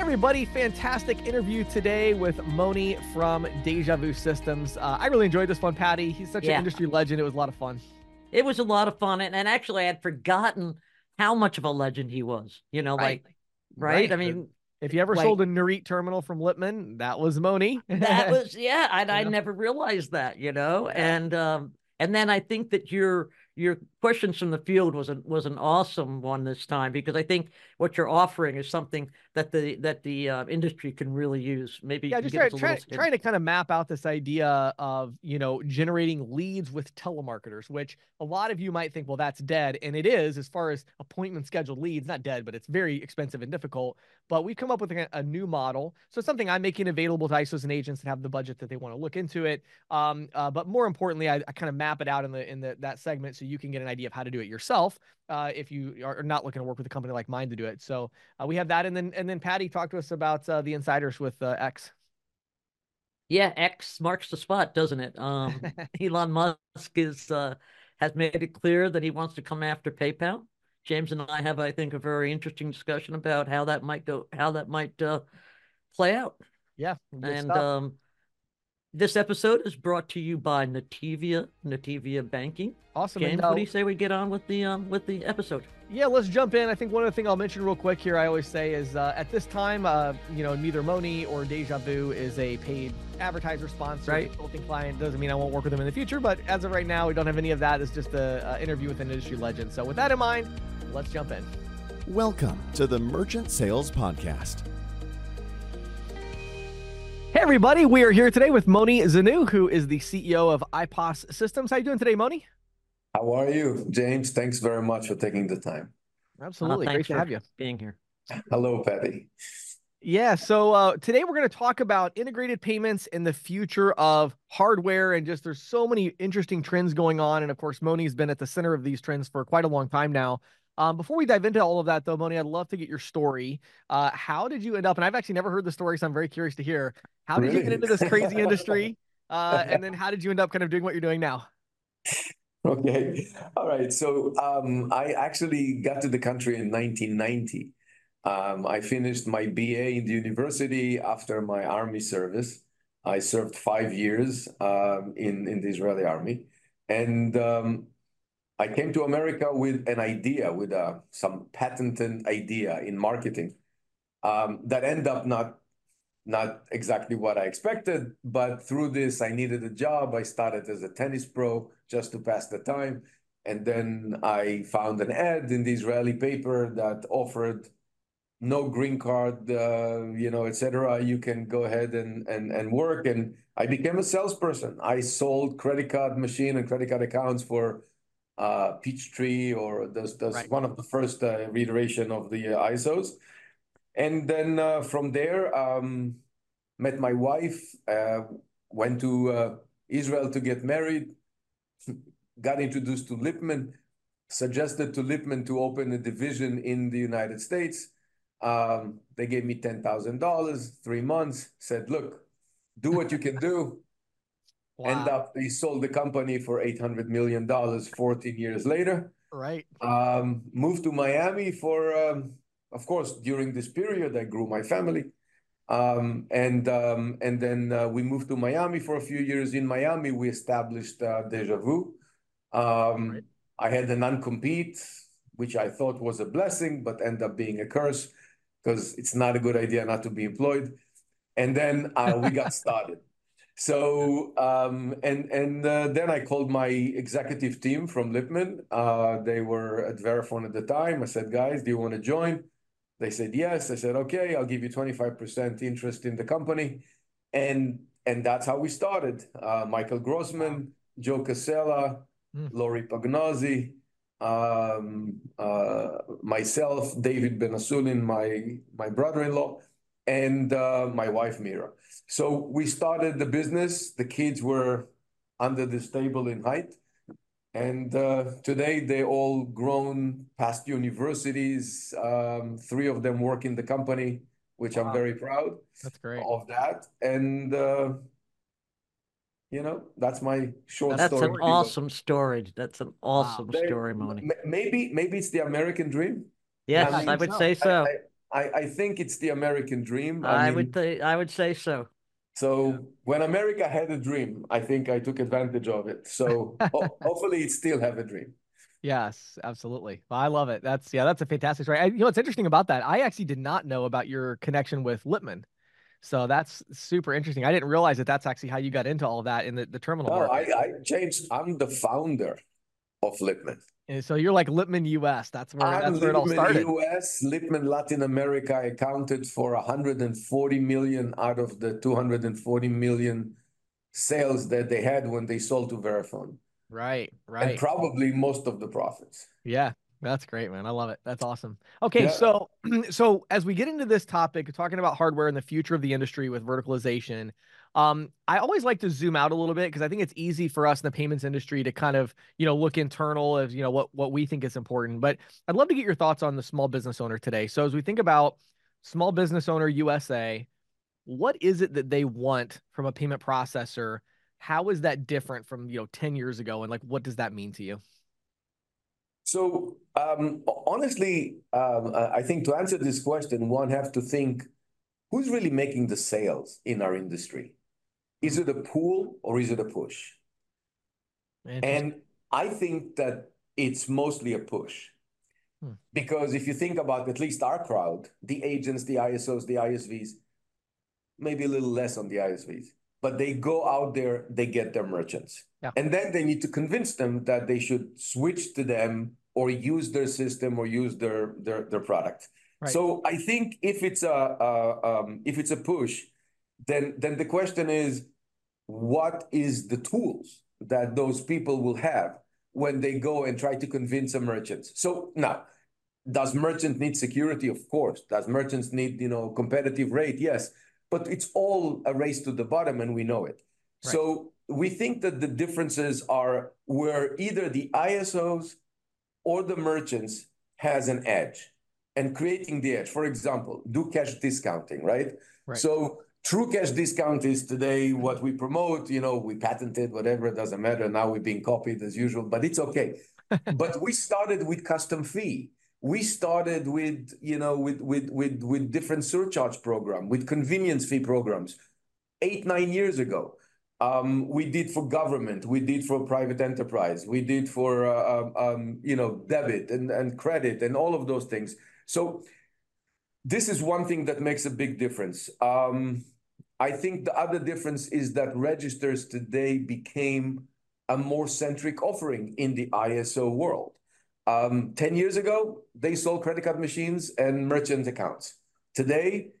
Hey everybody, fantastic interview today with Moni from Dejavoo Systems. I really enjoyed this one, Patty. He's such an industry legend. It was a lot of fun. It was a lot of fun. And actually I had forgotten how much of a legend he was, you know, right? I mean, if you ever sold a Nurit terminal from Lipman, that was Moni. That was, yeah. I never realized that, you know? And then I think that your questions from the field was an awesome one this time, because I think what you're offering is something that the industry can really use. Maybe just trying to kind of map out this idea of, you know, generating leads with telemarketers, which a lot of you might think, well, that's dead. And it is, as far as appointment scheduled leads, not dead, but it's very expensive and difficult. But we've come up with a new model. So something I'm making available to ISOs and agents that have the budget that they want to look into it. But more importantly, I kind of map it out in that segment so you can get an idea of how to do it yourself if you are not looking to work with a company like mine to do it. So we have that. And then Patty talked to us about the insiders with X. Yeah, X marks the spot, doesn't it? Elon Musk has made it clear that he wants to come after PayPal. James and I have, I think, a very interesting discussion about how that might go, how that might play out. Yeah. And this episode is brought to you by Nativia Banking. Awesome. James, what do you say we get on with the episode? Yeah, let's jump in. I think one other thing I'll mention real quick here, I always say is at this time, you know, neither Moni or Dejavoo is a paid advertiser, sponsor, consulting client. Doesn't mean I won't work with them in the future, but as of right now, we don't have any of that. It's just an interview with an industry legend. So with that in mind, let's jump in. Welcome to the Merchant Sales Podcast. Hey everybody, we are here today with Moni Zenou, who is the CEO of IPOS Systems. How are you doing today, Moni? How are you, James? Thanks very much for taking the time. Absolutely, great to have you. Being here. Hello, Patty. Yeah, so today we're going to talk about integrated payments and the future of hardware, and just there's so many interesting trends going on, and of course, Moni's been at the center of these trends for quite a long time now. Before we dive into all of that, though, Moni, I'd love to get your story. How did you end up? And I've actually never heard the story, so I'm very curious to hear. How did you get into this crazy industry? And then how did you end up kind of doing what you're doing now? Okay. All right. So I actually got to the country in 1990. I finished my BA in the university after my army service. I served 5 years in the Israeli army. And I came to America with an idea, with some patented idea in marketing that ended up not exactly what I expected, but through this, I needed a job. I started as a tennis pro just to pass the time. And then I found an ad in the Israeli paper that offered no green card, you know, et cetera. You can go ahead and work. And I became a salesperson. I sold credit card machine and credit card accounts for Peachtree, or that's one of the first reiteration of the ISOs. And then from there, met my wife, went to Israel to get married, got introduced to Lipman, suggested to Lipman to open a division in the United States. They gave me $10,000, 3 months, said, look, do what you can do. Wow. End up, they sold the company for $800 million 14 years later. Right. Moved to Miami for, of course, during this period, I grew my family. And then we moved to Miami for a few years. In Miami, we established Dejavoo. I had a non-compete, which I thought was a blessing, but ended up being a curse, because it's not a good idea not to be employed. And then we got started. So, then I called my executive team from Lipman. They were at Verifone at the time. I said, guys, do you want to join? They said, yes. I said, okay, I'll give you 25% interest in the company. And that's how we started. Michael Grossman, Joe Casella, Lori Pagnozzi, myself, David Benassoulin, my brother-in-law, and my wife, Mira. So we started the business. The kids were under this table in height. And today, they're all grown, past universities. 3 of them work in the company, which I'm very proud of that. And, you know, that's my short story. That's an awesome story. That's an awesome story, Moni. Maybe it's the American dream. Yes, I would say so. I think it's the American dream. I would say so. So when America had a dream, I think I took advantage of it. So hopefully it still have a dream. Yes, absolutely. Well, I love it. That's a fantastic story. You know, it's interesting about that. I actually did not know about your connection with Lipman. So that's super interesting. I didn't realize that that's actually how you got into all of that in the terminal. No, I changed. I'm the founder of Lipman. And so you're like Lipman US. That's where it all started. Lipman US, Lipman Latin America accounted for 140 million out of the 240 million sales that they had when they sold to Verifone. Right, right. And probably most of the profits. Yeah, that's great, man. I love it. That's awesome. Okay, yeah. So as we get into this topic, talking about hardware and the future of the industry with verticalization, I always like to zoom out a little bit because I think it's easy for us in the payments industry to kind of, look internal as, what we think is important. But I'd love to get your thoughts on the small business owner today. So as we think about small business owner USA, what is it that they want from a payment processor? How is that different from, 10 years ago? And what does that mean to you? So honestly, I think to answer this question, one have to think, who's really making the sales in our industry? Is it a pull or is it a push? And I think that it's mostly a push. Because if you think about at least our crowd, the agents, the ISOs, the ISVs, maybe a little less on the ISVs, but they go out there, they get their merchants. Yeah. And then they need to convince them that they should switch to them or use their system or use their product. Right. So I think if it's a push, then the question is, what is the tools that those people will have when they go and try to convince a merchant? So now, does merchant need security? Of course. Does merchants need competitive rate? Yes, but it's all a race to the bottom, and we know it. Right. So we think that the differences are where either the ISOs or the merchants has an edge. And creating the edge, for example, do cash discounting, right? So true cash discount is today what we promote. We patented, whatever, it doesn't matter. Now we're being copied as usual, but it's okay. But we started with custom fee. We started with, with different surcharge program, with convenience fee programs 8-9 years ago. We did for government, we did for private enterprise, we did for, debit and credit and all of those things. So this is one thing that makes a big difference. I think the other difference is that registers today became a more centric offering in the ISO world. 10 years ago, they sold credit card machines and merchant accounts. Today,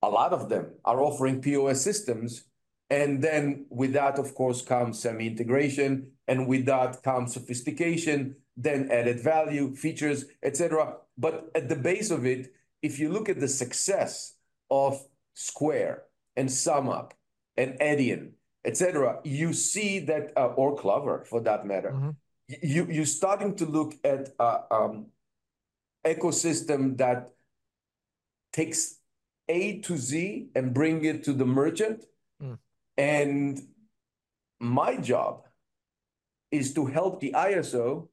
a lot of them are offering POS systems. And then with that, of course, comes semi-integration. And with that comes sophistication, then added value, features, etc. But at the base of it, if you look at the success of Square and SumUp and Adyen, etc., you see that, or Clover for that matter, you're starting to look at ecosystem that takes A to Z and bring it to the merchant. And my job is to help the ISO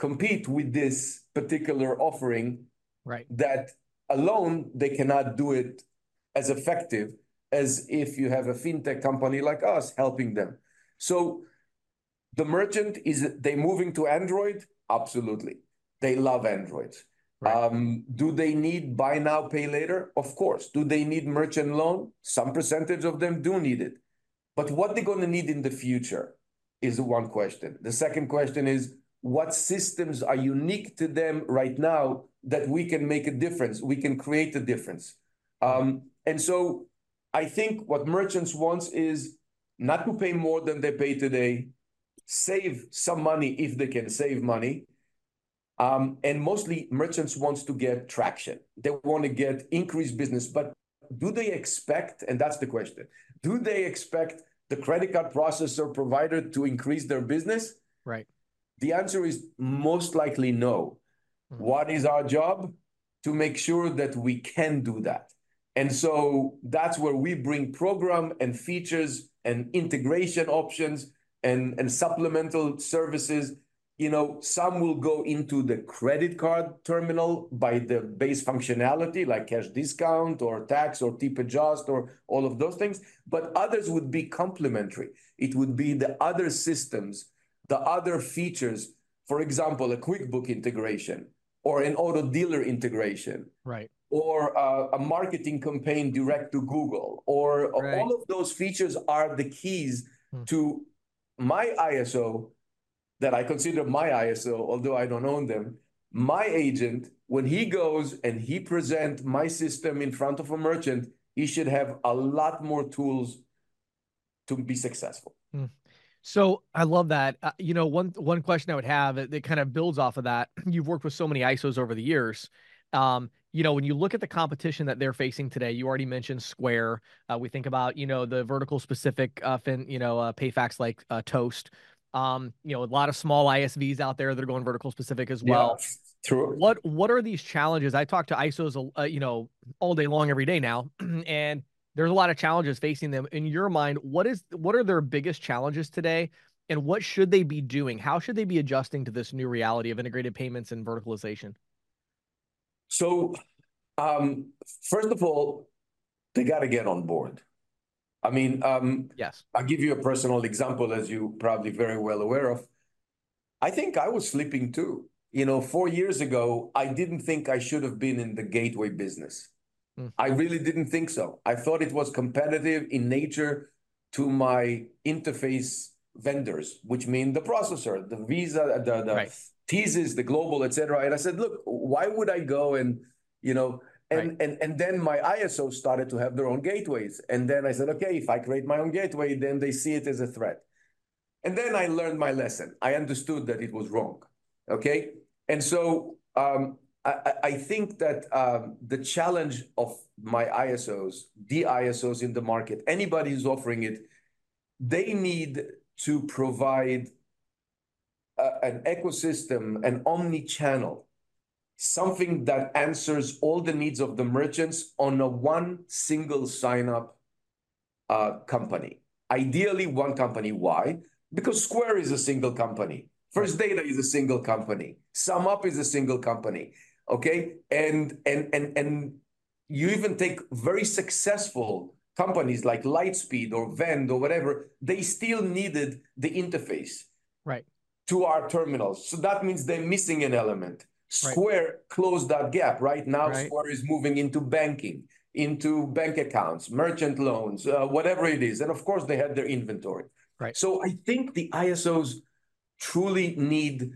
compete with this particular offering, right? That alone, they cannot do it as effective as if you have a fintech company like us helping them. So the merchant, is they moving to Android? Absolutely. They love Android. Right. Do they need buy now, pay later? Of course. Do they need merchant loan? Some percentage of them do need it. But what they're going to need in the future is the one question. The second question is, what systems are unique to them right now that we can make a difference? We can create a difference. And so I think what merchants wants is not to pay more than they pay today, save some money if they can save money. And mostly merchants wants to get traction. They want to get increased business, but do they expect, and that's the question, do they expect the credit card processor provider to increase their business? Right. The answer is most likely no. What is our job? To make sure that we can do that. And so that's where we bring program and features and integration options and supplemental services You know, some will go into the credit card terminal by the base functionality, like cash discount or tax or tip adjust or all of those things. But others would be complementary. It would be the other systems, the other features, for example, a QuickBooks integration or an auto dealer integration, right? Or a marketing campaign direct to Google, or right. All of those features are the keys to my ISO, that I consider my ISO, although I don't own them. My agent, when he goes and he presents my system in front of a merchant, he should have a lot more tools to be successful. So I love that. You know, one question I would have that kind of builds off of that, you've worked with so many ISOs over the years. You know, when you look at the competition that they're facing today, you already mentioned Square. We think about, you know, the vertical specific, PayFacs like Toast. You know, a lot of small ISVs out there that are going vertical specific as well. Yeah, true. What are these challenges? I talk to ISOs, you know, all day long, every day now, and there's a lot of challenges facing them. In your mind, what are their biggest challenges today, and what should they be doing? How should they be adjusting to this new reality of integrated payments and verticalization? So, first of all, they got to get on board. I mean, yes. I'll give you a personal example, as you probably very well aware of. I think I was sleeping too. You know, 4 years ago, I didn't think I should have been in the gateway business. I really didn't think so. I thought it was competitive in nature to my interface vendors, which mean the processor, the Visa, the right. Thesis, the Global, etc. And I said, look, why would I go and, you know, and then my ISOs started to have their own gateways. And then I said, okay, if I create my own gateway, then they see it as a threat. And then I learned my lesson. I understood that it was wrong, okay? And so I think that the challenge of my ISOs, the ISOs in the market, anybody who's offering it, they need to provide an ecosystem, an omni-channel, something that answers all the needs of the merchants on a one single sign-up company. Ideally, one company. Why? Because Square is a single company. First Data is a single company. SumUp is a single company. Okay? And you even take very successful companies like Lightspeed or Vend or whatever, they still needed the interface to our terminals. So that means they're missing an element. Square closed that gap, right? Now Square is moving into banking, into bank accounts, merchant loans, whatever it is. And of course, they had their inventory. So I think the ISOs truly need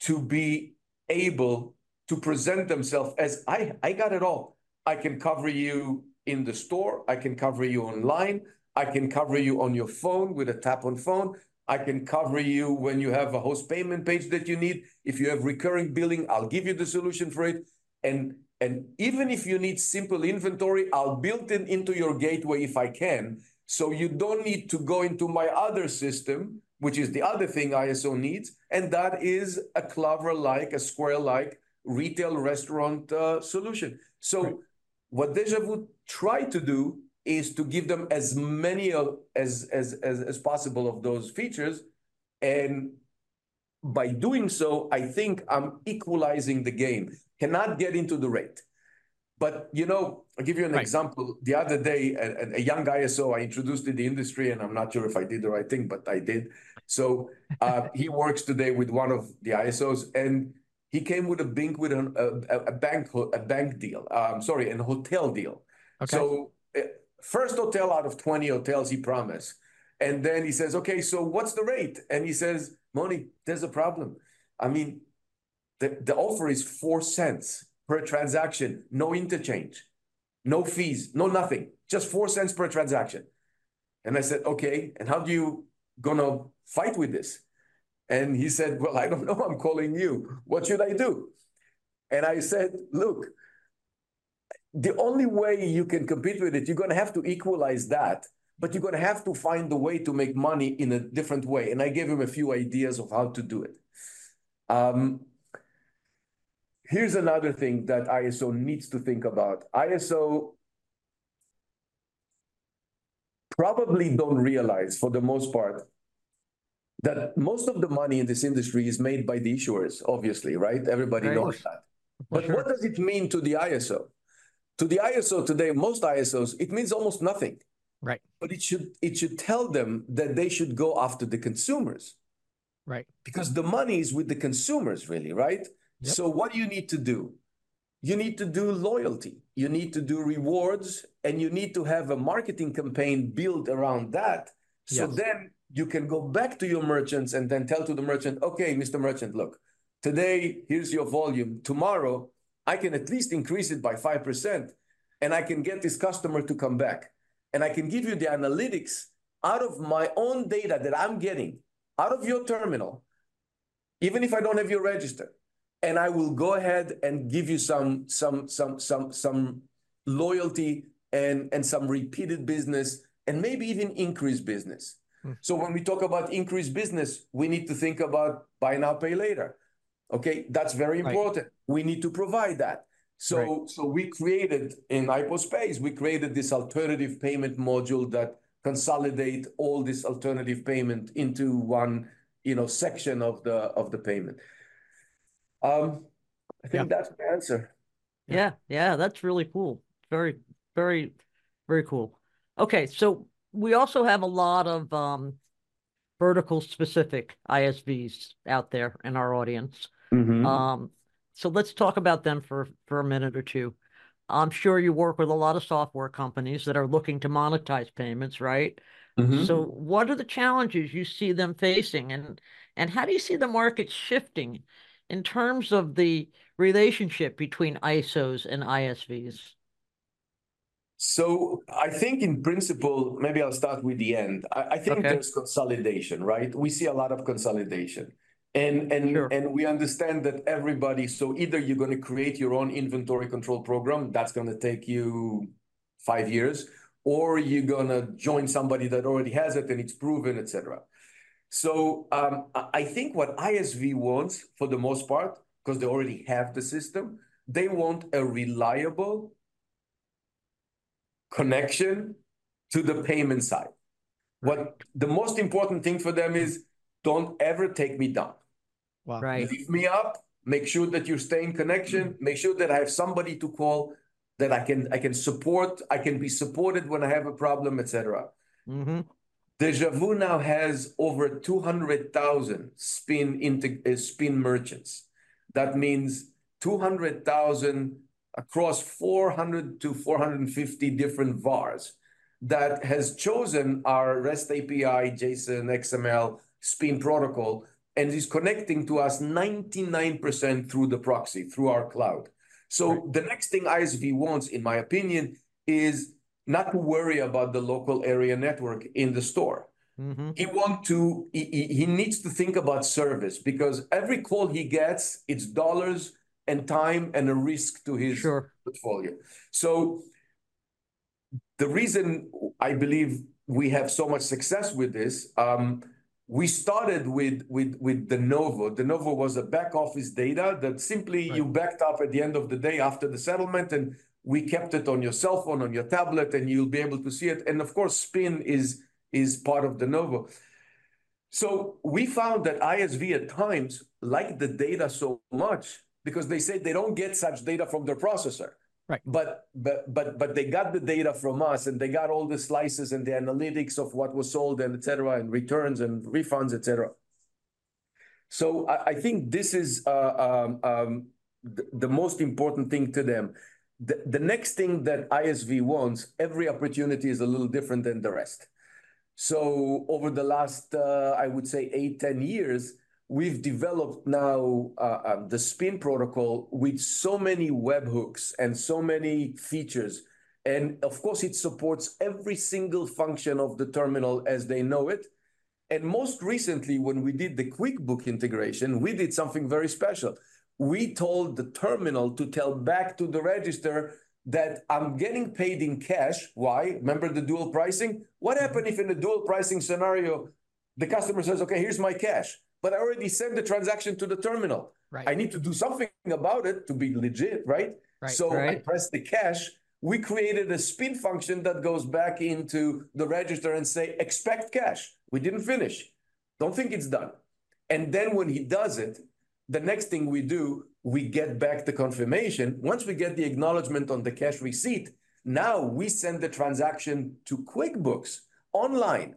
to be able to present themselves as, I got it all. I can cover you in the store. I can cover you online. I can cover you on your phone with a tap on phone. I can cover you when you have a host payment page that you need. If you have recurring billing, I'll give you the solution for it. And even if you need simple inventory, I'll build it into your gateway if I can. So you don't need to go into my other system, which is the other thing ISO needs. And that is a Clover-like, a Square-like retail restaurant solution. So what Dejavoo tried to do is to give them as many as possible of those features. And by doing so, I think I'm equalizing the game. Cannot get into the rate. But, you know, I'll give you an example. The other day, a young ISO I introduced in the industry, and I'm not sure if I did the right thing, but I did. So he works today with one of the ISOs, and he came with a bank deal. An hotel deal. So first hotel out of 20 hotels, he promised. And then he says, okay, so what's the rate? And he says, Moni, there's a problem. I mean, the offer is 4 cents per transaction, no interchange, no fees, no nothing, just 4 cents per transaction. And I said, okay, and how do you gonna fight with this? And he said, well, I don't know, I'm calling you. What should I do? And I said, look, the only way you can compete with it, you're going to have to equalize that, but you're going to have to find a way to make money in a different way. And I gave him a few ideas of how to do it. Here's another thing that ISO needs to think about. ISO probably don't realize, for the most part, that most of the money in this industry is made by the issuers, obviously, right? Everybody knows that. But what does it mean to the ISO? To the ISO today, most ISOs, it means almost nothing. Right. But it should tell them that they should go after the consumers. Right. Because the money is with the consumers, really, right? Yep. So what do you need to do? You need to do loyalty. You need to do rewards, and you need to have a marketing campaign built around that. So then you can go back to your merchants and then tell to the merchant, okay, Mr. Merchant, look, today, here's your volume. Tomorrow, I can at least increase it by 5%, and I can get this customer to come back. And I can give you the analytics out of my own data that I'm getting out of your terminal, even if I don't have your register. And I will go ahead and give you some loyalty and some repeated business, and maybe even increased business. So when we talk about increased business, we need to think about buy now, pay later. Okay, that's very important. Right. We need to provide that. So, so we created in IPOSpace, we created this alternative payment module that consolidate all this alternative payment into one, section of the payment. I think that's the answer. Yeah, that's really cool. Very, very, very cool. Okay, so we also have a lot of vertical-specific ISVs out there in our audience. Mm-hmm. So let's talk about them for a minute or two. I'm sure you work with a lot of software companies that are looking to monetize payments, right? Mm-hmm. So what are the challenges you see them facing, and how do you see the market shifting in terms of the relationship between ISOs and ISVs? So I think in principle, maybe I'll start with the end. I think there's consolidation, right? We see a lot of consolidation. And we understand that everybody, so either you're going to create your own inventory control program, that's going to take you 5 years, or you're going to join somebody that already has it and it's proven, etc. So I think what ISV wants, for the most part, because they already have the system, they want a reliable connection to the payment side. What the most important thing for them is, don't ever take me down. Wow. Right. Leave me up. Make sure that you stay in connection. Make sure that I have somebody to call, that I can support. I can be supported when I have a problem, etc. Mm-hmm. Dejavoo now has over 200,000 spin merchants. That means 200,000 across 400 to 450 different VARs that has chosen our REST API, JSON, XML, SPIN protocol, and is connecting to us 99% through the proxy, through our cloud. So the next thing ISV wants, in my opinion, is not to worry about the local area network in the store. Mm-hmm. He needs to think about service, because every call he gets, it's dollars and time and a risk to his portfolio. So the reason I believe we have so much success with this, we started with De Novo. De Novo was a back office data that simply you backed up at the end of the day after the settlement, and we kept it on your cell phone, on your tablet, and you'll be able to see it. And of course, SPIN is part of De Novo. So we found that ISV at times like the data so much because they said they don't get such data from their processor. Right. But they got the data from us, and they got all the slices and the analytics of what was sold, and et cetera, and returns and refunds, et cetera. So I think this is the most important thing to them. The next thing that ISV wants, every opportunity is a little different than the rest. So over the last, I would say, 8-10 years, we've developed now the SPIN protocol with so many webhooks and so many features. And of course, it supports every single function of the terminal as they know it. And most recently, when we did the QuickBooks integration, we did something very special. We told the terminal to tell back to the register that I'm getting paid in cash. Why? Remember the dual pricing? What happened if in the dual pricing scenario, the customer says, okay, here's my cash, but I already sent the transaction to the terminal. Right. I need to do something about it to be legit, right? So I press the cash. We created a SPIN function that goes back into the register and say, expect cash. We didn't finish. Don't think it's done. And then when he does it, the next thing we do, we get back the confirmation. Once we get the acknowledgement on the cash receipt, now we send the transaction to QuickBooks online,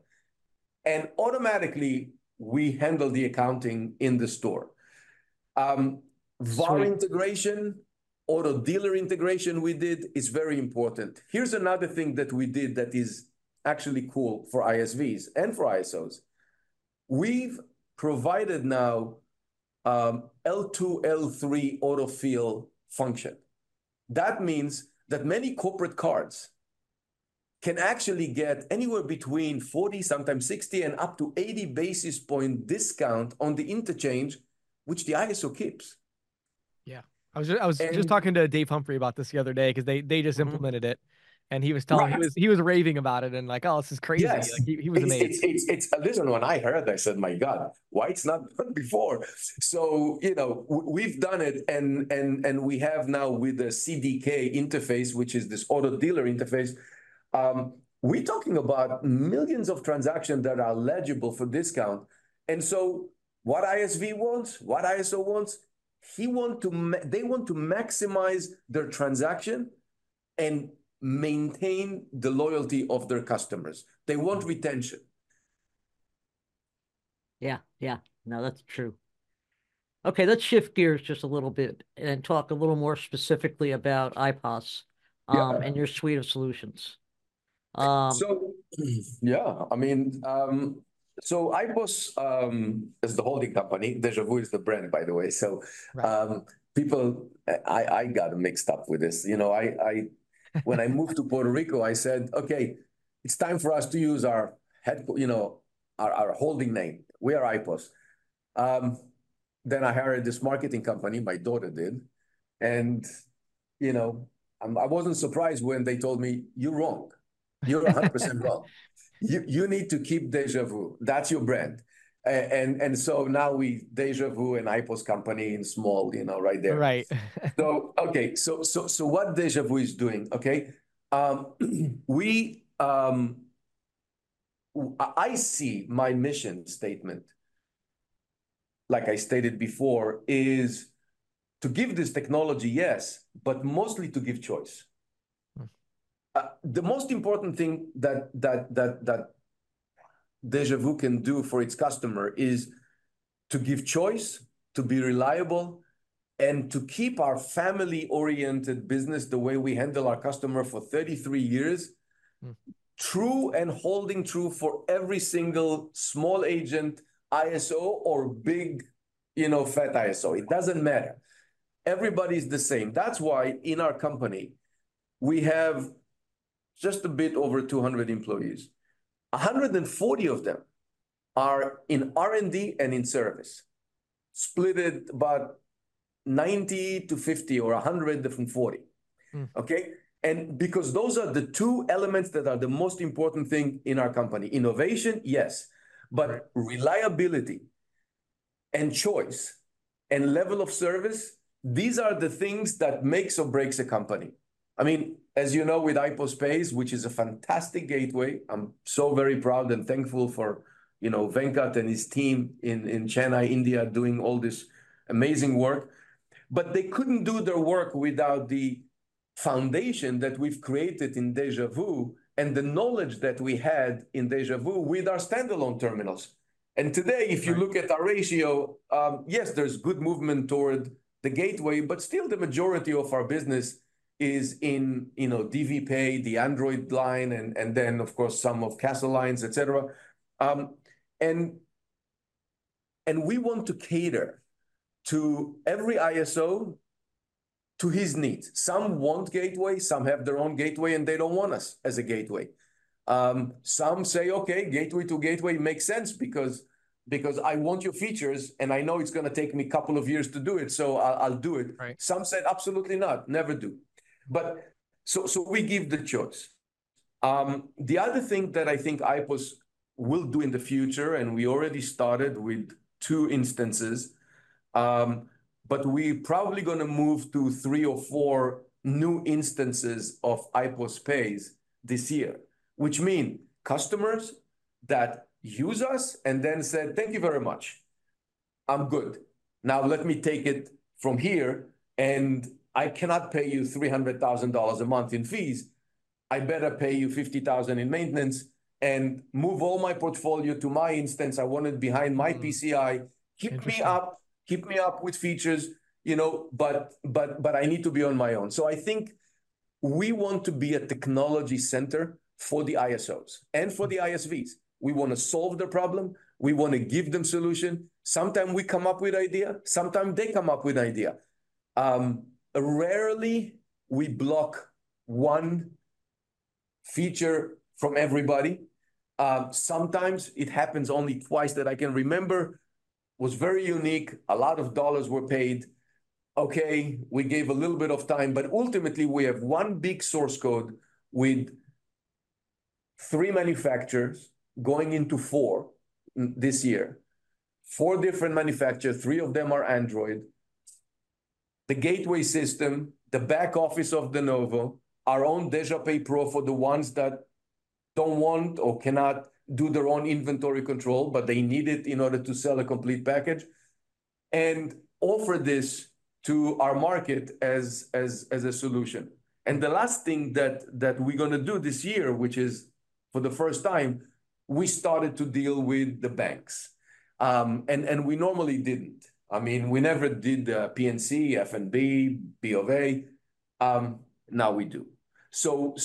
and automatically we handle the accounting in the store. VAR integration, auto dealer integration we did is very important. Here's another thing that we did that is actually cool for ISVs and for ISOs. We've provided now L2, L3 autofill function. That means that many corporate cards can actually get anywhere between 40, sometimes 60, and up to 80 basis point discount on the interchange, which the ISO keeps. Yeah, I was just talking to Dave Humphrey about this the other day, because they just implemented it, and he was telling he was raving about it and like, oh, this is crazy. Yes. Like, he was amazed. Listen, when I heard, I said, my God, why it's not done before? So you know, we've done it, and we have now with the CDK interface, which is this auto dealer interface. We're talking about millions of transactions that are legible for discount. And so what ISV wants, what ISO wants, they want to maximize their transaction and maintain the loyalty of their customers. They want retention. Yeah, yeah. No, that's true. Okay, let's shift gears just a little bit and talk a little more specifically about IPOS and your suite of solutions. So IPOS is the holding company. Dejavoo is the brand, by the way. So people, I got mixed up with this. You know, I when I moved to Puerto Rico, I said, okay, it's time for us to use our our holding name. We are IPOS. Then I hired this marketing company. My daughter did, and you know, I wasn't surprised when they told me, you're wrong. You're 100% wrong. You need to keep Dejavoo. That's your brand. And so now we Dejavoo and IPOS company in small, you know, right there. Right. So, okay. So what Dejavoo is doing, okay? I see my mission statement, like I stated before, is to give this technology, yes, but mostly to give choice. The most important thing that Dejavoo can do for its customer is to give choice, to be reliable, and to keep our family-oriented business the way we handle our customer for 33 years, true and holding true for every single small agent, ISO, or big, you know, fat ISO. It doesn't matter. Everybody's the same. That's why in our company, we have just a bit over 200 employees. 140 of them are in R&D and in service, split at about 90 to 50 or 100 from 40, okay? And because those are the two elements that are the most important thing in our company. Innovation, yes, but reliability and choice and level of service, these are the things that makes or breaks a company. I mean, as you know, with IPOSpace, which is a fantastic gateway, I'm so very proud and thankful for, you know, Venkat and his team in Chennai, India, doing all this amazing work. But they couldn't do their work without the foundation that we've created in Dejavoo and the knowledge that we had in Dejavoo with our standalone terminals. And today, if you look at our ratio, yes, there's good movement toward the gateway, but still the majority of our business is in, you know, DVPay, the Android line, and then, of course, some of Castle lines, et cetera. And we want to cater to every ISO to his needs. Some want gateway, some have their own gateway, and they don't want us as a gateway. Some say, okay, gateway to gateway makes sense because I want your features, and I know it's going to take me a couple of years to do it, so I'll do it. Right. Some said, absolutely not, never do. But so we give the choice. The other thing that I think IPOS will do in the future, and we already started with 2 instances, but we're probably going to move to 3 or 4 new instances of IPOSpace this year, which mean customers that use us, and then said, thank you very much, I'm good. Now let me take it from here, and I cannot pay you $300,000 a month in fees. I better pay you $50,000 in maintenance and move all my portfolio to my instance. I want it behind my PCI. Keep me up with features, you know, but I need to be on my own. So I think we want to be a technology center for the ISOs and for the ISVs. We want to solve the problem. We want to give them solution. Sometimes we come up with idea. Sometimes they come up with idea. Rarely we block one feature from everybody. Sometimes it happens only twice that I can remember. Was very unique. A lot of dollars were paid. Okay, we gave a little bit of time, but ultimately we have one big source code with 3 manufacturers going into 4 this year. 4 different manufacturers, 3 of them are Android. The gateway system, the back office of De Novo, our own DejaPay Pro for the ones that don't want or cannot do their own inventory control, but they need it in order to sell a complete package, and offer this to our market as a solution. And the last thing that we're going to do this year, which is for the first time, we started to deal with the banks. And we normally didn't. I mean, we never did PNC, F&B, B of A. Now we do. So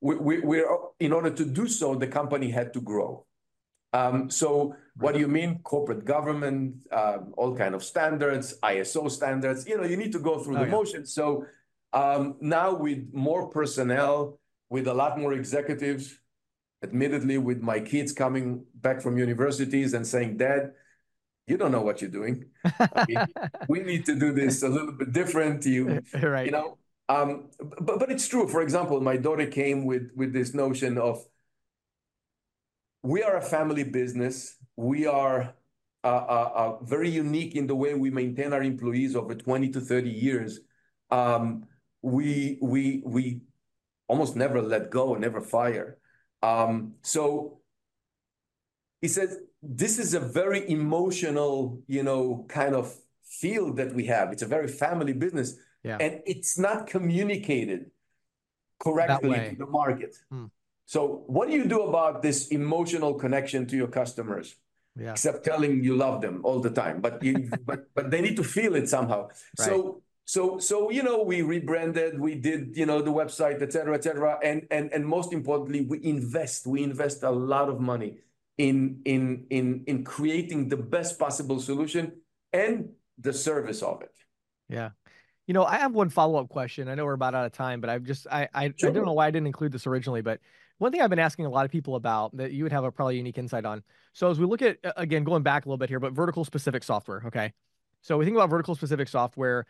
we're in order to do so, the company had to grow. So what do you mean? Corporate government, all kind of standards, ISO standards, you know, you need to go through the motions. So now with more personnel, with a lot more executives, admittedly with my kids coming back from universities and saying, Dad, you don't know what you're doing. I mean, we need to do this a little bit different. You know, but it's true. For example, my daughter came with this notion of, we are a family business. We are very unique in the way we maintain our employees over 20 to 30 years. We almost never let go, never fire. So he says, this is a very emotional, you know, kind of field that we have. It's a very family business. Yeah. And it's not communicated correctly to the market. So what do you do about this emotional connection to your customers? Yeah. Except telling you love them all the time, but they need to feel it somehow. Right. So you know, we rebranded, we did, you know, the website, et cetera, and most importantly, we invest a lot of money in creating the best possible solution and the service of it. Yeah. You know, I have one follow-up question. I know we're about out of time, but I don't know why I didn't include this originally, but one thing I've been asking a lot of people about that you would have a probably unique insight on. So as we look at, again, going back a little bit here, but vertical specific software. Okay. So we think about vertical specific software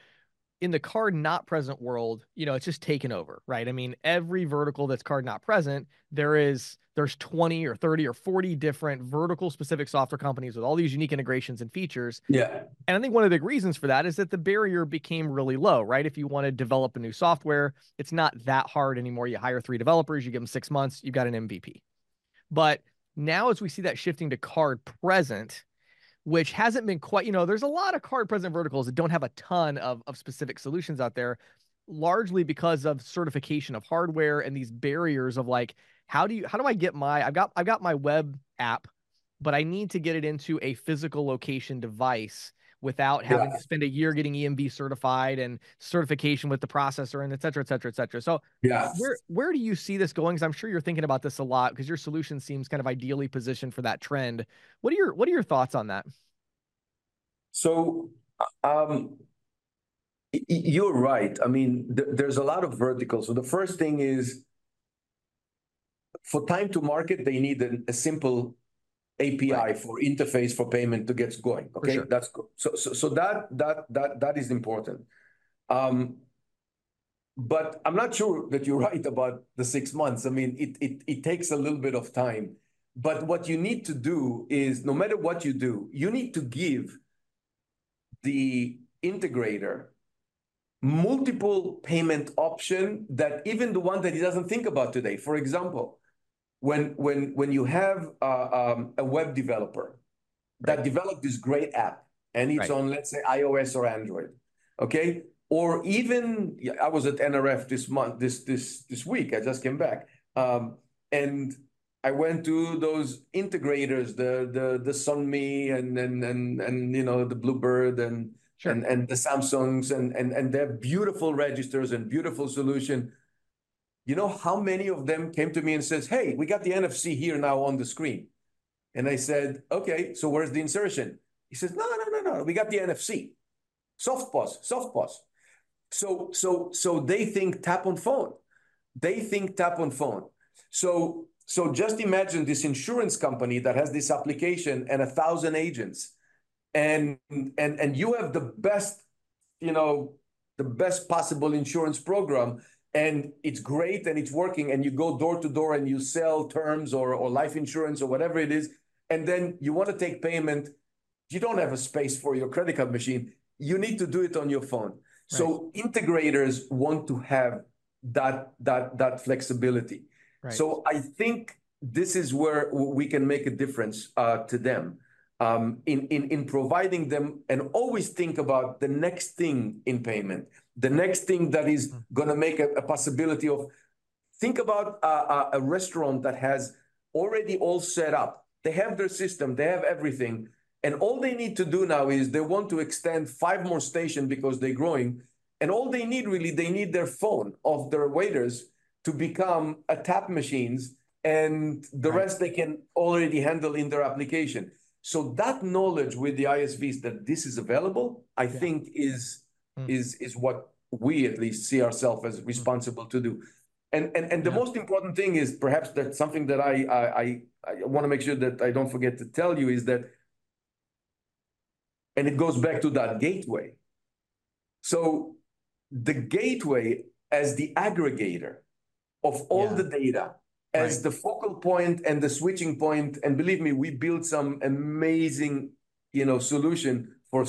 in the card not present world. You know, it's just taken over, right? I mean, every vertical that's card not present, there's 20 or 30 or 40 different vertical specific software companies with all these unique integrations and features. Yeah. And I think one of the big reasons for that is that the barrier became really low, right? If you want to develop a new software, it's not that hard anymore. You hire 3 developers, you give them 6 months, you've got an MVP. But now as we see that shifting to card present, which hasn't been quite, you know, there's a lot of card present verticals that don't have a ton of specific solutions out there, largely because of certification of hardware and these barriers of like, how do I get my, I've got my web app, but I need to get it into a physical location device without having to spend a year getting EMV certified and certification with the processor and et cetera, et cetera, et cetera. So where do you see this going? Because I'm sure you're thinking about this a lot because your solution seems kind of ideally positioned for that trend. What are your thoughts on that? So you're right. I mean, there's a lot of verticals. So the first thing is, for time to market, they need a simple API for interface for payment to get going. Okay, that's good. So that is important. But I'm not sure that you're right about the 6 months. I mean, it takes a little bit of time. But what you need to do is, no matter what you do, you need to give the integrator multiple payment option that even the one that he doesn't think about today. For example, when you have a web developer that developed this great app, and it's on, let's say, iOS or Android, okay? Or even, I was at NRF this month, this week, I just came back, and I went to those integrators, the Sunmi and you know, the Bluebird and the Samsungs and their beautiful registers and beautiful solution. You know how many of them came to me and says, hey, we got the NFC here now on the screen. And I said, okay, so where's the insertion? He says, no, we got the NFC. Soft pause. So they think tap on phone. So just imagine this insurance company that has this application and 1,000 agents, and you have the best, you know, the best possible insurance program, and it's great and it's working, and you go door to door and you sell terms or life insurance or whatever it is, and then you want to take payment, you don't have a space for your credit card machine, you need to do it on your phone. Right. So integrators want to have that flexibility. Right. So I think this is where we can make a difference to them in providing them, and always think about the next thing in payment, the next thing that is going to make a possibility of, think about a restaurant that has already all set up. They have their system, they have everything. And all they need to do now is they want to extend 5 more stations because they're growing. And all they need really, they need their phone of their waiters to become a tap machines, and the rest they can already handle in their application. So that knowledge with the ISVs that this is available, I think is what we at least see ourselves as responsible to do. And the most important thing is, perhaps that's something that I want to make sure that I don't forget to tell you, is that, and it goes back to that gateway. So the gateway as the aggregator of all the data, as the focal point and the switching point. And believe me, we built some amazing, you know, solution for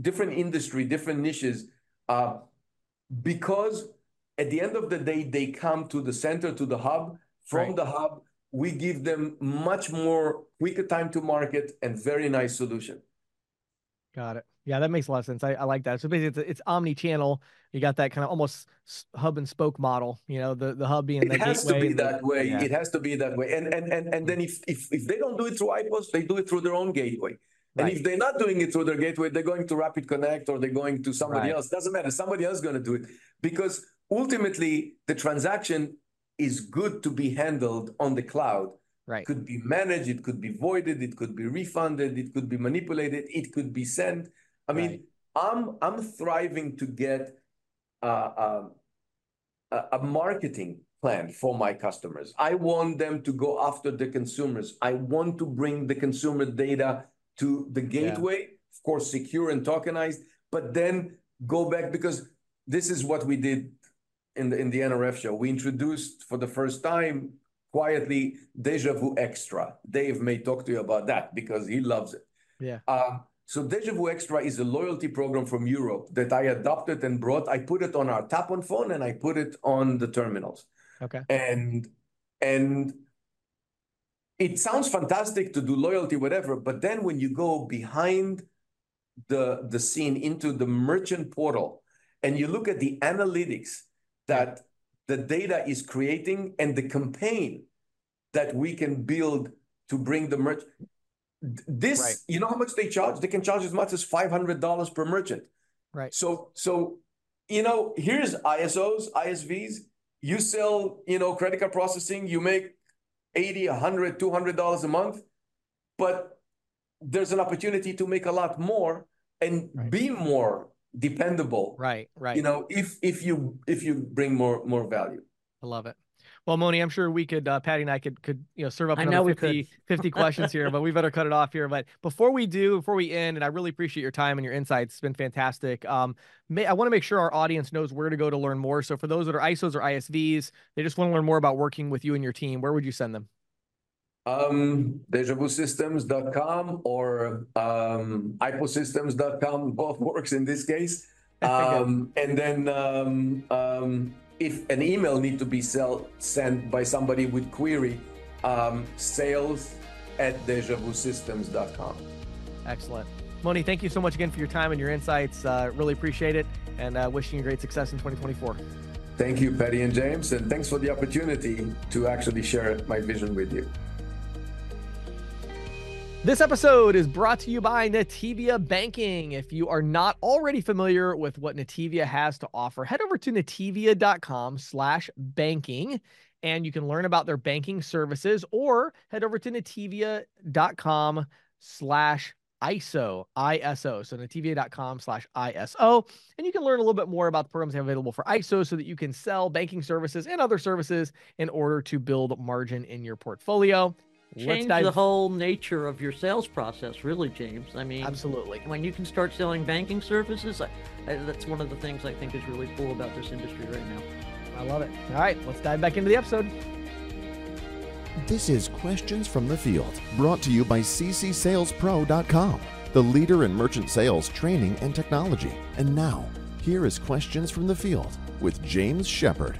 different industry, different niches, because at the end of the day, they come to the center, to the hub. From the hub, we give them much more quicker time to market and very nice solution. Got it. Yeah, that makes a lot of sense. I like that. So basically, it's omni-channel. You got that kind of almost hub and spoke model. You know, the hub being the gateway. It has to be that way. It has to be that way. And then if they don't do it through iPOS, they do it through their own gateway. And if they're not doing it through their gateway, they're going to Rapid Connect or they're going to somebody else. Doesn't matter. Somebody else is going to do it, because ultimately the transaction is good to be handled on the cloud. Right. Could be managed, it could be voided, it could be refunded, it could be manipulated, it could be sent. I mean, I'm thriving to get a marketing plan for my customers. I want them to go after the consumers. I want to bring the consumer data to the gateway, of course, secure and tokenized, but then go back, because this is what we did in the NRF show. We introduced for the first time quietly Dejavoo Extra. Dave may talk to you about that because he loves it. Yeah. So Dejavoo Extra is a loyalty program from Europe that I adopted and brought. I put it on our tap on phone and I put it on the terminals. Okay. And it sounds fantastic to do loyalty, whatever, but then when you go behind the scene into the merchant portal and you look at the analytics that the data is creating and the campaign that we can build to bring the merchant. This, you know how much they charge? They can charge as much as $500 per merchant. Right. So, you know, here's ISOs, ISVs. You sell, you know, credit card processing. You make $80, $100, $200 a month. But there's an opportunity to make a lot more and be more dependable, right, you know, if you bring more value. I love it. Well, Moni, I'm sure we could, Patty and I could, you know, serve up another 50 questions here, but we better cut it off here. But before we end, and I really appreciate your time and your insights. It's been fantastic. I want to make sure our audience knows where to go to learn more. So for those that are ISOs or ISVs, they just want to learn more about working with you and your team, where would you send them? Dejavoosystems.com or IPOSsystems.com, both works in this case. And then if an email needs to be sent by somebody with query, sales@dejavoosystems.com. Excellent. Moni, thank you so much again for your time and your insights. Really appreciate it, and wishing you great success in 2024. Thank you, Patty and James, and thanks for the opportunity to actually share my vision with you. This episode is brought to you by Nativia Banking. If you are not already familiar with what Nativia has to offer, head over to nativia.com/banking, and you can learn about their banking services, or head over to nativia.com/ISO. So nativia.com/ISO. And you can learn a little bit more about the programs they have available for ISO so that you can sell banking services and other services in order to build margin in your portfolio. Change the whole nature of your sales process, really, James. I mean, absolutely. When you can start selling banking services, that's one of the things I think is really cool about this industry right now. I love it. All right, let's dive back into the episode. This is Questions from the Field, brought to you by CCSalesPro.com, the leader in merchant sales training and technology. And now, here is Questions from the Field with James Shepard.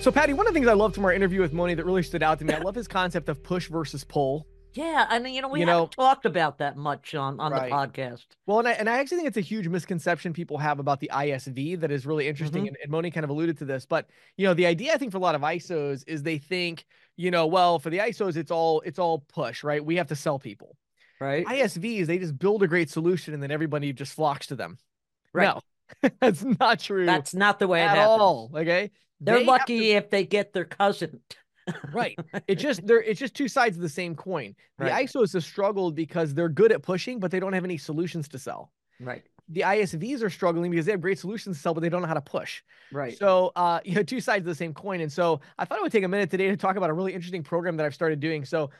So, Patty, one of the things I loved from our interview with Moni that really stood out to me, I love his concept of push versus pull. Yeah, I mean, we haven't talked about that much on the podcast. Well, and I actually think it's a huge misconception people have about the ISV that is really interesting, and Moni kind of alluded to this. But, you know, the idea, I think, for a lot of ISOs is they think, you know, well, for the ISOs, it's all push, right? We have to sell people. Right. ISVs, they just build a great solution, and then everybody just flocks to them. Right. No, that's not true. That's not the way it happens. At all, okay? They're lucky if they get their cousin. Right. It's just two sides of the same coin. The ISOs have struggled because they're good at pushing, but they don't have any solutions to sell. Right. The ISVs are struggling because they have great solutions to sell, but they don't know how to push. Right. So, you know, two sides of the same coin. And so I thought it would take a minute today to talk about a really interesting program that I've started doing. So,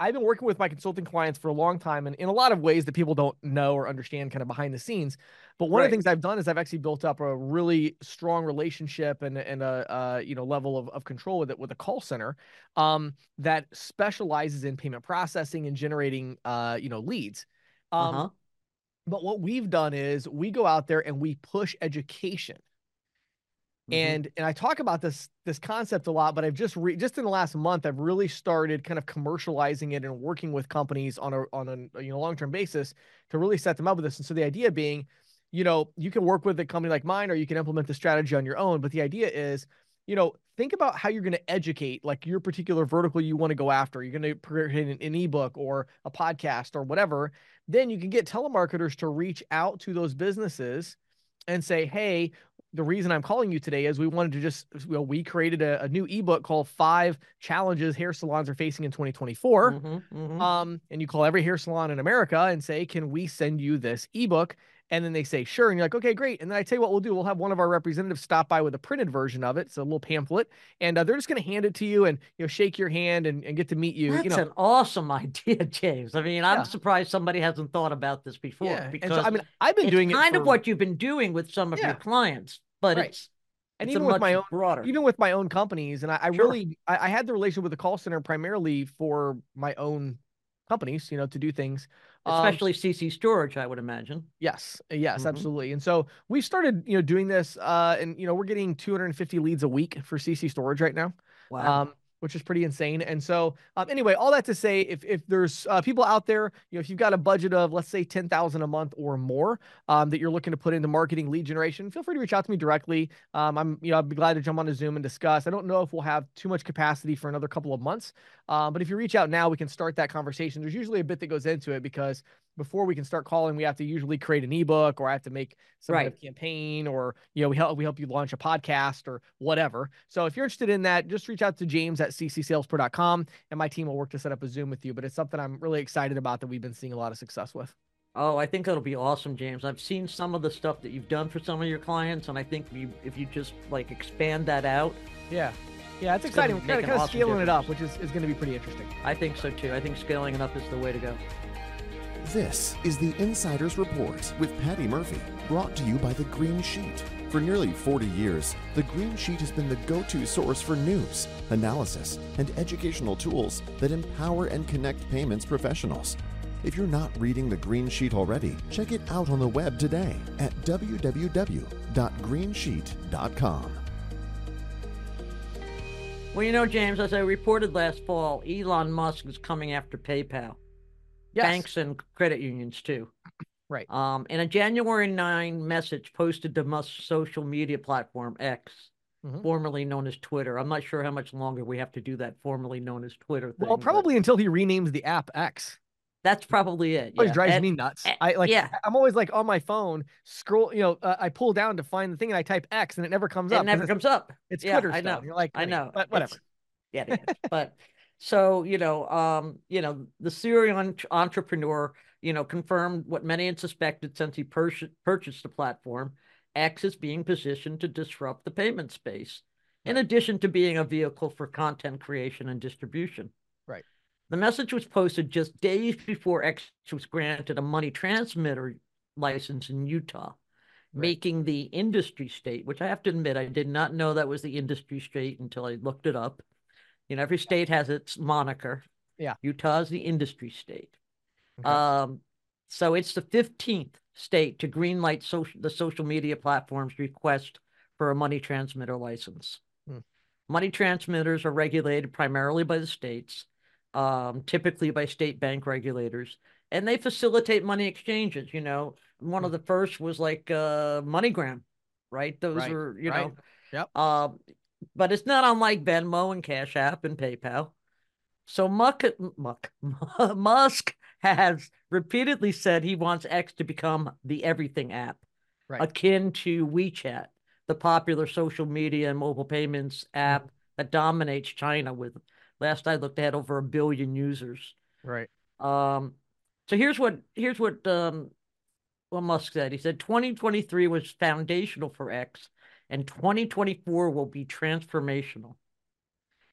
I've been working with my consulting clients for a long time, and in a lot of ways that people don't know or understand kind of behind the scenes. But one of the things I've done is I've actually built up a really strong relationship and a you know, level of control with a call center that specializes in payment processing and generating you know, leads. But what we've done is we go out there and we push education. And I talk about this concept a lot, but I've just in the last month, I've really started kind of commercializing it and working with companies on a you know, long-term basis to really set them up with this. And so the idea being, you know, you can work with a company like mine, or you can implement the strategy on your own. But the idea is, you know, think about how you're going to educate, like, your particular vertical you want to go after. You're going to create an ebook or a podcast or whatever. Then you can get telemarketers to reach out to those businesses and say, hey, the reason I'm calling you today is we wanted to just, well, we created a new ebook called 5 Challenges Hair Salons Are Facing in 2024. And you call every hair salon in America and say, can we send you this ebook? And then they say, sure. And you're like, okay, great. And then I tell you what we'll do. We'll have one of our representatives stop by with a printed version of it. It's a little pamphlet. And they're just going to hand it to you and, you know, shake your hand and get to meet you. That's an awesome idea, James. I mean, I'm surprised somebody hasn't thought about this before. Yeah. Because so, I mean, I've been doing it. It's kind of what you've been doing with some of your clients, but it's even with my own broader. Even with my own companies. And I really had the relationship with the call center primarily for my own companies, you know, to do things. Especially CC storage, I would imagine. Yes, absolutely. And so we started, you know, doing this, and, you know, we're getting 250 leads a week for CC storage right now. Wow. Which is pretty insane. And so anyway, all that to say, if there's people out there, you know, if you've got a budget of, let's say, $10,000 a month or more that you're looking to put into marketing lead generation, feel free to reach out to me directly. I'd be glad to jump on a Zoom and discuss. I don't know if we'll have too much capacity for another couple of months, but if you reach out now, we can start that conversation. There's usually a bit that goes into it, because before we can start calling, we have to usually create an ebook, or I have to make some kind of campaign, or, you know, we help you launch a podcast or whatever. So if you're interested in that, just reach out to James at ccsalespro.com, and my team will work to set up a Zoom with you. But it's something I'm really excited about that we've been seeing a lot of success with. Oh, I think that'll be awesome, James. I've seen some of the stuff that you've done for some of your clients, and I think if you just, like, expand that out. Yeah, it's exciting. We're kind of scaling it up, which is going to be pretty interesting. I think so, too. I think scaling it up is the way to go. This is the Insider's Report with Patty Murphy, brought to you by The Green Sheet. For nearly 40 years, The Green Sheet has been the go-to source for news, analysis, and educational tools that empower and connect payments professionals. If you're not reading The Green Sheet already, check it out on the web today at www.greensheet.com. Well, you know, James, as I reported last fall, Elon Musk is coming after PayPal. Yes. Banks and credit unions, too. Right. In a January 9 message posted to Musk's social media platform, X, formerly known as Twitter. I'm not sure how much longer we have to do that formerly known as Twitter thing. Well, probably until he renames the app X. That's probably it. Yeah. It drives me nuts. I'm always like on my phone, scroll, you know, I pull down to find the thing and I type X and it never comes up. It never comes up. It's Twitter stuff. I know. You're like, I know. But whatever. But so, you know, the Syrian entrepreneur, you know, confirmed what many had suspected since he purchased the platform. X is being positioned to disrupt the payment space, in addition to being a vehicle for content creation and distribution. Right. The message was posted just days before X was granted a money transmitter license in Utah, making the industry state, which I have to admit, I did not know that was the industry state until I looked it up. You know, every state has its moniker. Yeah. Utah is the industry state. Okay. So it's the 15th state to greenlight the social media platform's request for a money transmitter license. Money transmitters are regulated primarily by the states, typically by state bank regulators, and they facilitate money exchanges. You know, one of the first was like MoneyGram, right? Those are, you know, but it's not unlike Venmo and Cash App and PayPal. So Musk has repeatedly said he wants X to become the everything app, akin to WeChat, the popular social media and mobile payments app that dominates China with, last I looked, they had over 1 billion users. Right. So here's what Musk said. He said 2023 was foundational for X, and 2024 will be transformational.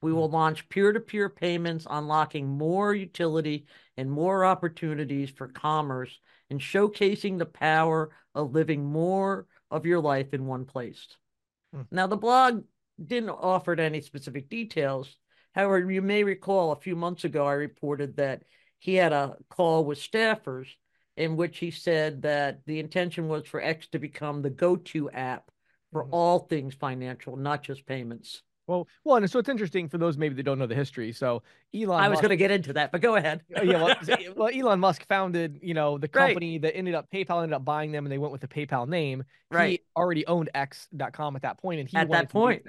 We will launch peer-to-peer payments, unlocking more utility and more opportunities for commerce and showcasing the power of living more of your life in one place. Now, the blog didn't offer any specific details. However, you may recall a few months ago, I reported that he had a call with staffers in which he said that the intention was for X to become the go-to app for all things financial, not just payments. Well, and so it's interesting for those maybe that don't know the history. So Elon, I was going to get into that, but go ahead. Well, Elon Musk founded, you know, the company that PayPal ended up buying them, and they went with the PayPal name. He already owned X.com at that point, and he at that point,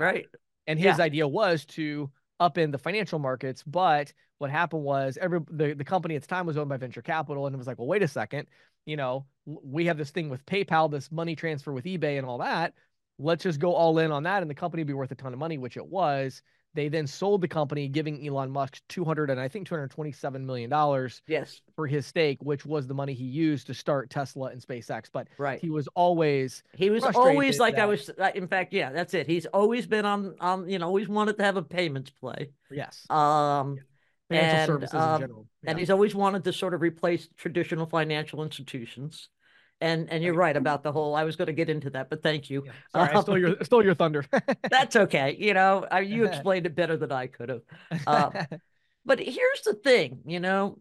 and his idea was to upend the financial markets. But what happened was the company at the time was owned by venture capital, and it was like, well, wait a second, you know, we have this thing with PayPal, this money transfer with eBay, and all that. Let's just go all in on that, and the company would be worth a ton of money, which it was. They then sold the company, giving Elon Musk $227 million for his stake, which was the money he used to start Tesla and SpaceX. But he was always like, that's it. He's always been on you know, always wanted to have a payments play. Financial services in general. And he's always wanted to sort of replace traditional financial institutions. And you're right about the whole, I was going to get into that, but thank you. Sorry, I stole your thunder. That's okay. You know, you explained it better than I could have. But here's the thing, you know,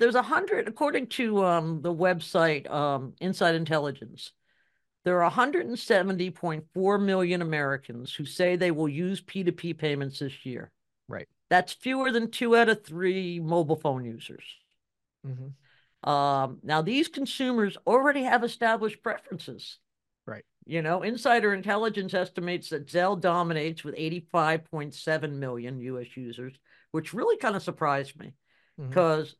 there's 100, according to the website Inside Intelligence, there are 170.4 million Americans who say they will use P2P payments this year. Right. That's fewer than 2 out of 3 mobile phone users. Now, these consumers already have established preferences. Right. You know, Insider Intelligence estimates that Zelle dominates with 85.7 million U.S. users, which really kind of surprised me because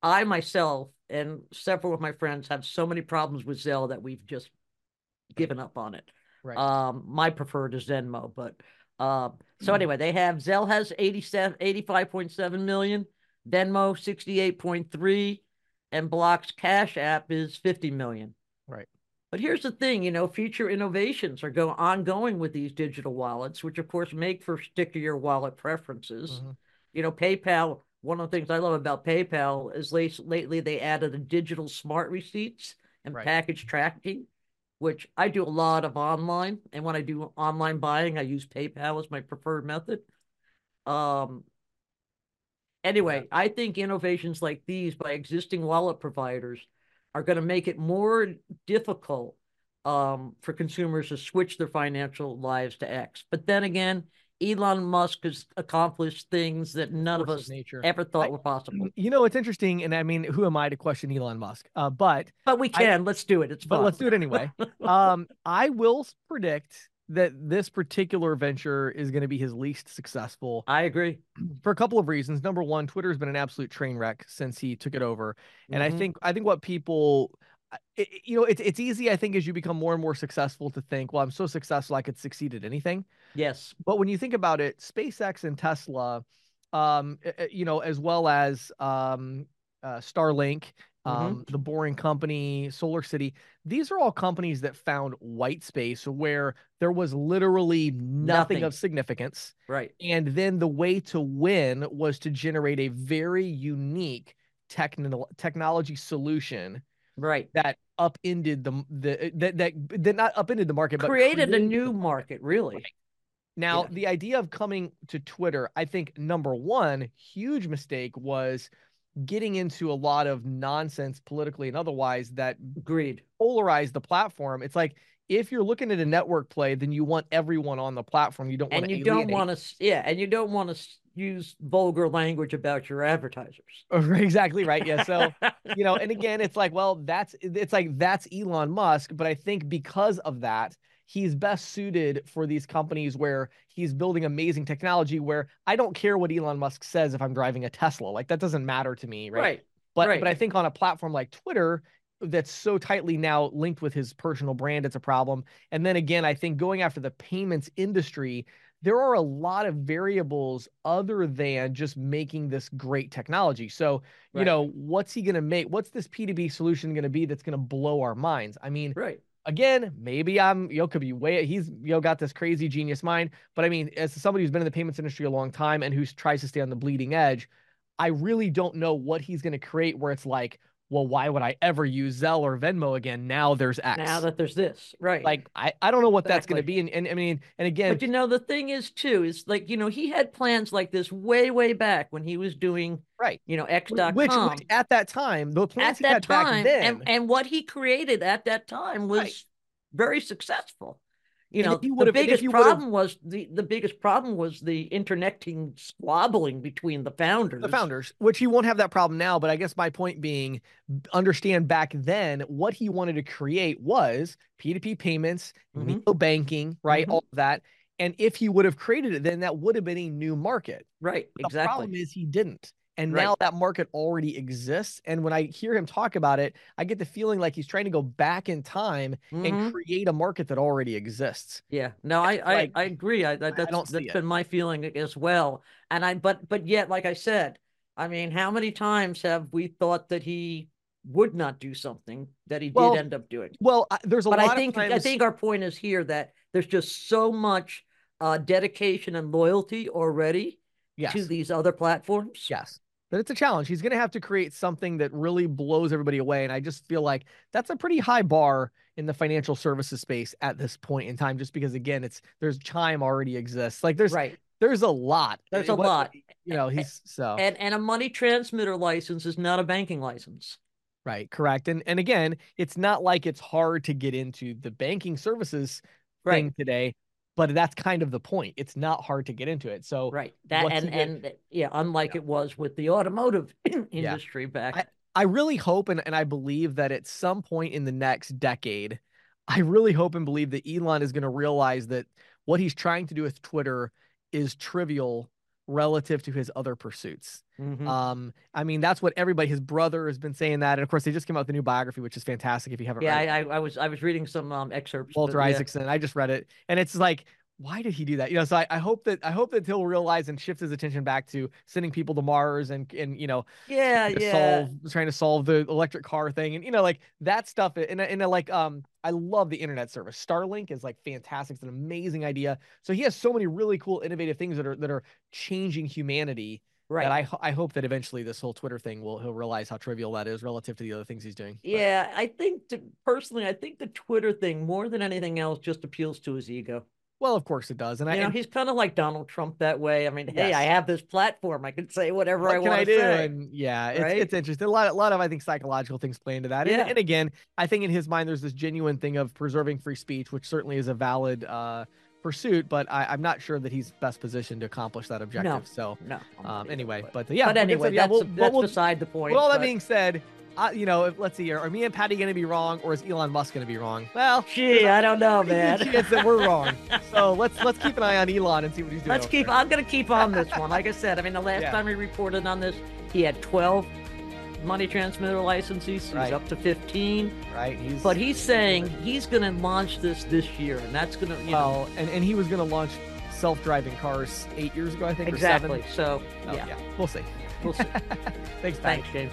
I myself and several of my friends have so many problems with Zelle that we've just given up on it. Right. My preferred is Venmo, but so anyway, they have Zelle has 85.7 million, Venmo 68.3. And Block's Cash App is 50 million. Right. But here's the thing, you know, future innovations are ongoing with these digital wallets, which of course make for stickier wallet preferences. You know, PayPal, one of the things I love about PayPal is lately they added the digital smart receipts and package tracking, which I do a lot of online. And when I do online buying, I use PayPal as my preferred method. Anyway, I think innovations like these by existing wallet providers are going to make it more difficult for consumers to switch their financial lives to X. But then again, Elon Musk has accomplished things that none of us ever thought were possible. You know, it's interesting. And I mean, who am I to question Elon Musk? But we can. Let's do it. It's fun. But let's do it anyway. I will predict that this particular venture is going to be his least successful. I agree. For a couple of reasons. Number one, Twitter has been an absolute train wreck since he took it over. And I think what people... you know, it's easy, I think, as you become more and more successful to think, well, I'm so successful, I could succeed at anything. Yes. But when you think about it, SpaceX and Tesla, you know, as well as Starlink, The Boring Company, Solar City, these are all companies that found white space where there was literally nothing of significance. Right. And then the way to win was to generate a very unique technology solution. Right. That upended not upended the market, but created a new market, really. Right. Now, The idea of coming to Twitter, I think, number one, huge mistake was getting into a lot of nonsense politically and otherwise that polarized the platform. It's like, if you're looking at a network play, then you want everyone on the platform. You don't want to alienate. And you don't want to use vulgar language about your advertisers. Exactly right. Yeah. So, you know, and again, it's like, well, that's Elon Musk. But I think because of that, he's best suited for these companies where he's building amazing technology where I don't care what Elon Musk says if I'm driving a Tesla. Like, that doesn't matter to me. Right. But I think on a platform like Twitter, that's so tightly now linked with his personal brand, it's a problem. And then again, I think going after the payments industry, there are a lot of variables other than just making this great technology. So, you know, what's he going to make? What's this P2B solution going to be that's going to blow our minds? I mean, again, maybe he's got this crazy genius mind. But I mean, as somebody who's been in the payments industry a long time and who tries to stay on the bleeding edge, I really don't know what he's going to create where it's like, well, why would I ever use Zelle or Venmo again? Now there's X. Now that there's this, right? Like, I don't know what that's going to be. And I mean, and again, but you know, the thing is too, is like, you know, he had plans like this way back when he was doing, you know, X.com. Which at that time, the plans he had back then. And what he created at that time was very successful. You know, the biggest problem was the internecting squabbling between the founders. Which he won't have that problem now. But I guess my point being, understand back then what he wanted to create was P2P payments, banking, all of that. And if he would have created it, then that would have been a new market. Right. But exactly. The problem is he didn't. And now that market already exists. And when I hear him talk about it, I get the feeling like he's trying to go back in time and create a market that already exists. Yeah, no, I agree. That's been my feeling as well. And but yet, like I said, I mean, how many times have we thought that he would not do something that he did end up doing? Well, there's a lot. I think our point is here that there's just so much dedication and loyalty already to these other platforms. Yes. But it's a challenge. He's going to have to create something that really blows everybody away. And I just feel like that's a pretty high bar in the financial services space at this point in time, just because, again, there's Chime already exists. Like there's a lot. There's a lot. You know, and a money transmitter license is not a banking license. Right. Correct. And again, it's not like it's hard to get into the banking services thing today. But that's kind of the point. It's not hard to get into it. So unlike it was with the automotive industry back. I really hope and I believe that at some point in the next decade, I really hope and believe that Elon is going to realize that what he's trying to do with Twitter is trivial relative to his other pursuits. I mean, that's what his brother has been saying that. And of course, they just came out with a new biography, which is fantastic if you haven't read it. I was reading some excerpts. Walter Isaacson. I just read it. And it's like, why did he do that? You know, so I hope that he'll realize and shift his attention back to sending people to Mars and you know, trying to solve the electric car thing. And, you know, like that stuff. And like, I love the internet service. Starlink is like fantastic. It's an amazing idea. So he has so many really cool, innovative things that are changing humanity. Right. And I hope that eventually this whole Twitter thing he'll realize how trivial that is relative to the other things he's doing. Yeah. But I think the Twitter thing more than anything else just appeals to his ego. Well, of course it does. And you know, he's kind of like Donald Trump that way. I mean, hey, I have this platform. I can say whatever I want to say. And yeah, it's interesting. A lot of, I think, psychological things play into that. Yeah. And again, I think in his mind, there's this genuine thing of preserving free speech, which certainly is a valid pursuit, but I'm not sure that he's best positioned to accomplish that objective. No, so no. Anyway, but yeah. But anyway, that's beside the point. With all that being said, you know, let's see, are me and Patty going to be wrong, or is Elon Musk going to be wrong? Well, gee, I don't know, man. Chance that we're wrong. So let's keep an eye on Elon and see what he's doing. I'm going to keep on this one. Like I said, I mean, the last time he reported on this, he had 12 money transmitter licensees. He's up to 15. Right. But he's saying he's going to launch this year, and that's going to, you know. And he was going to launch self-driving cars 8 years ago, I think, or 7. So, yeah. We'll see. We'll see. Thanks, Patty. Thanks, James.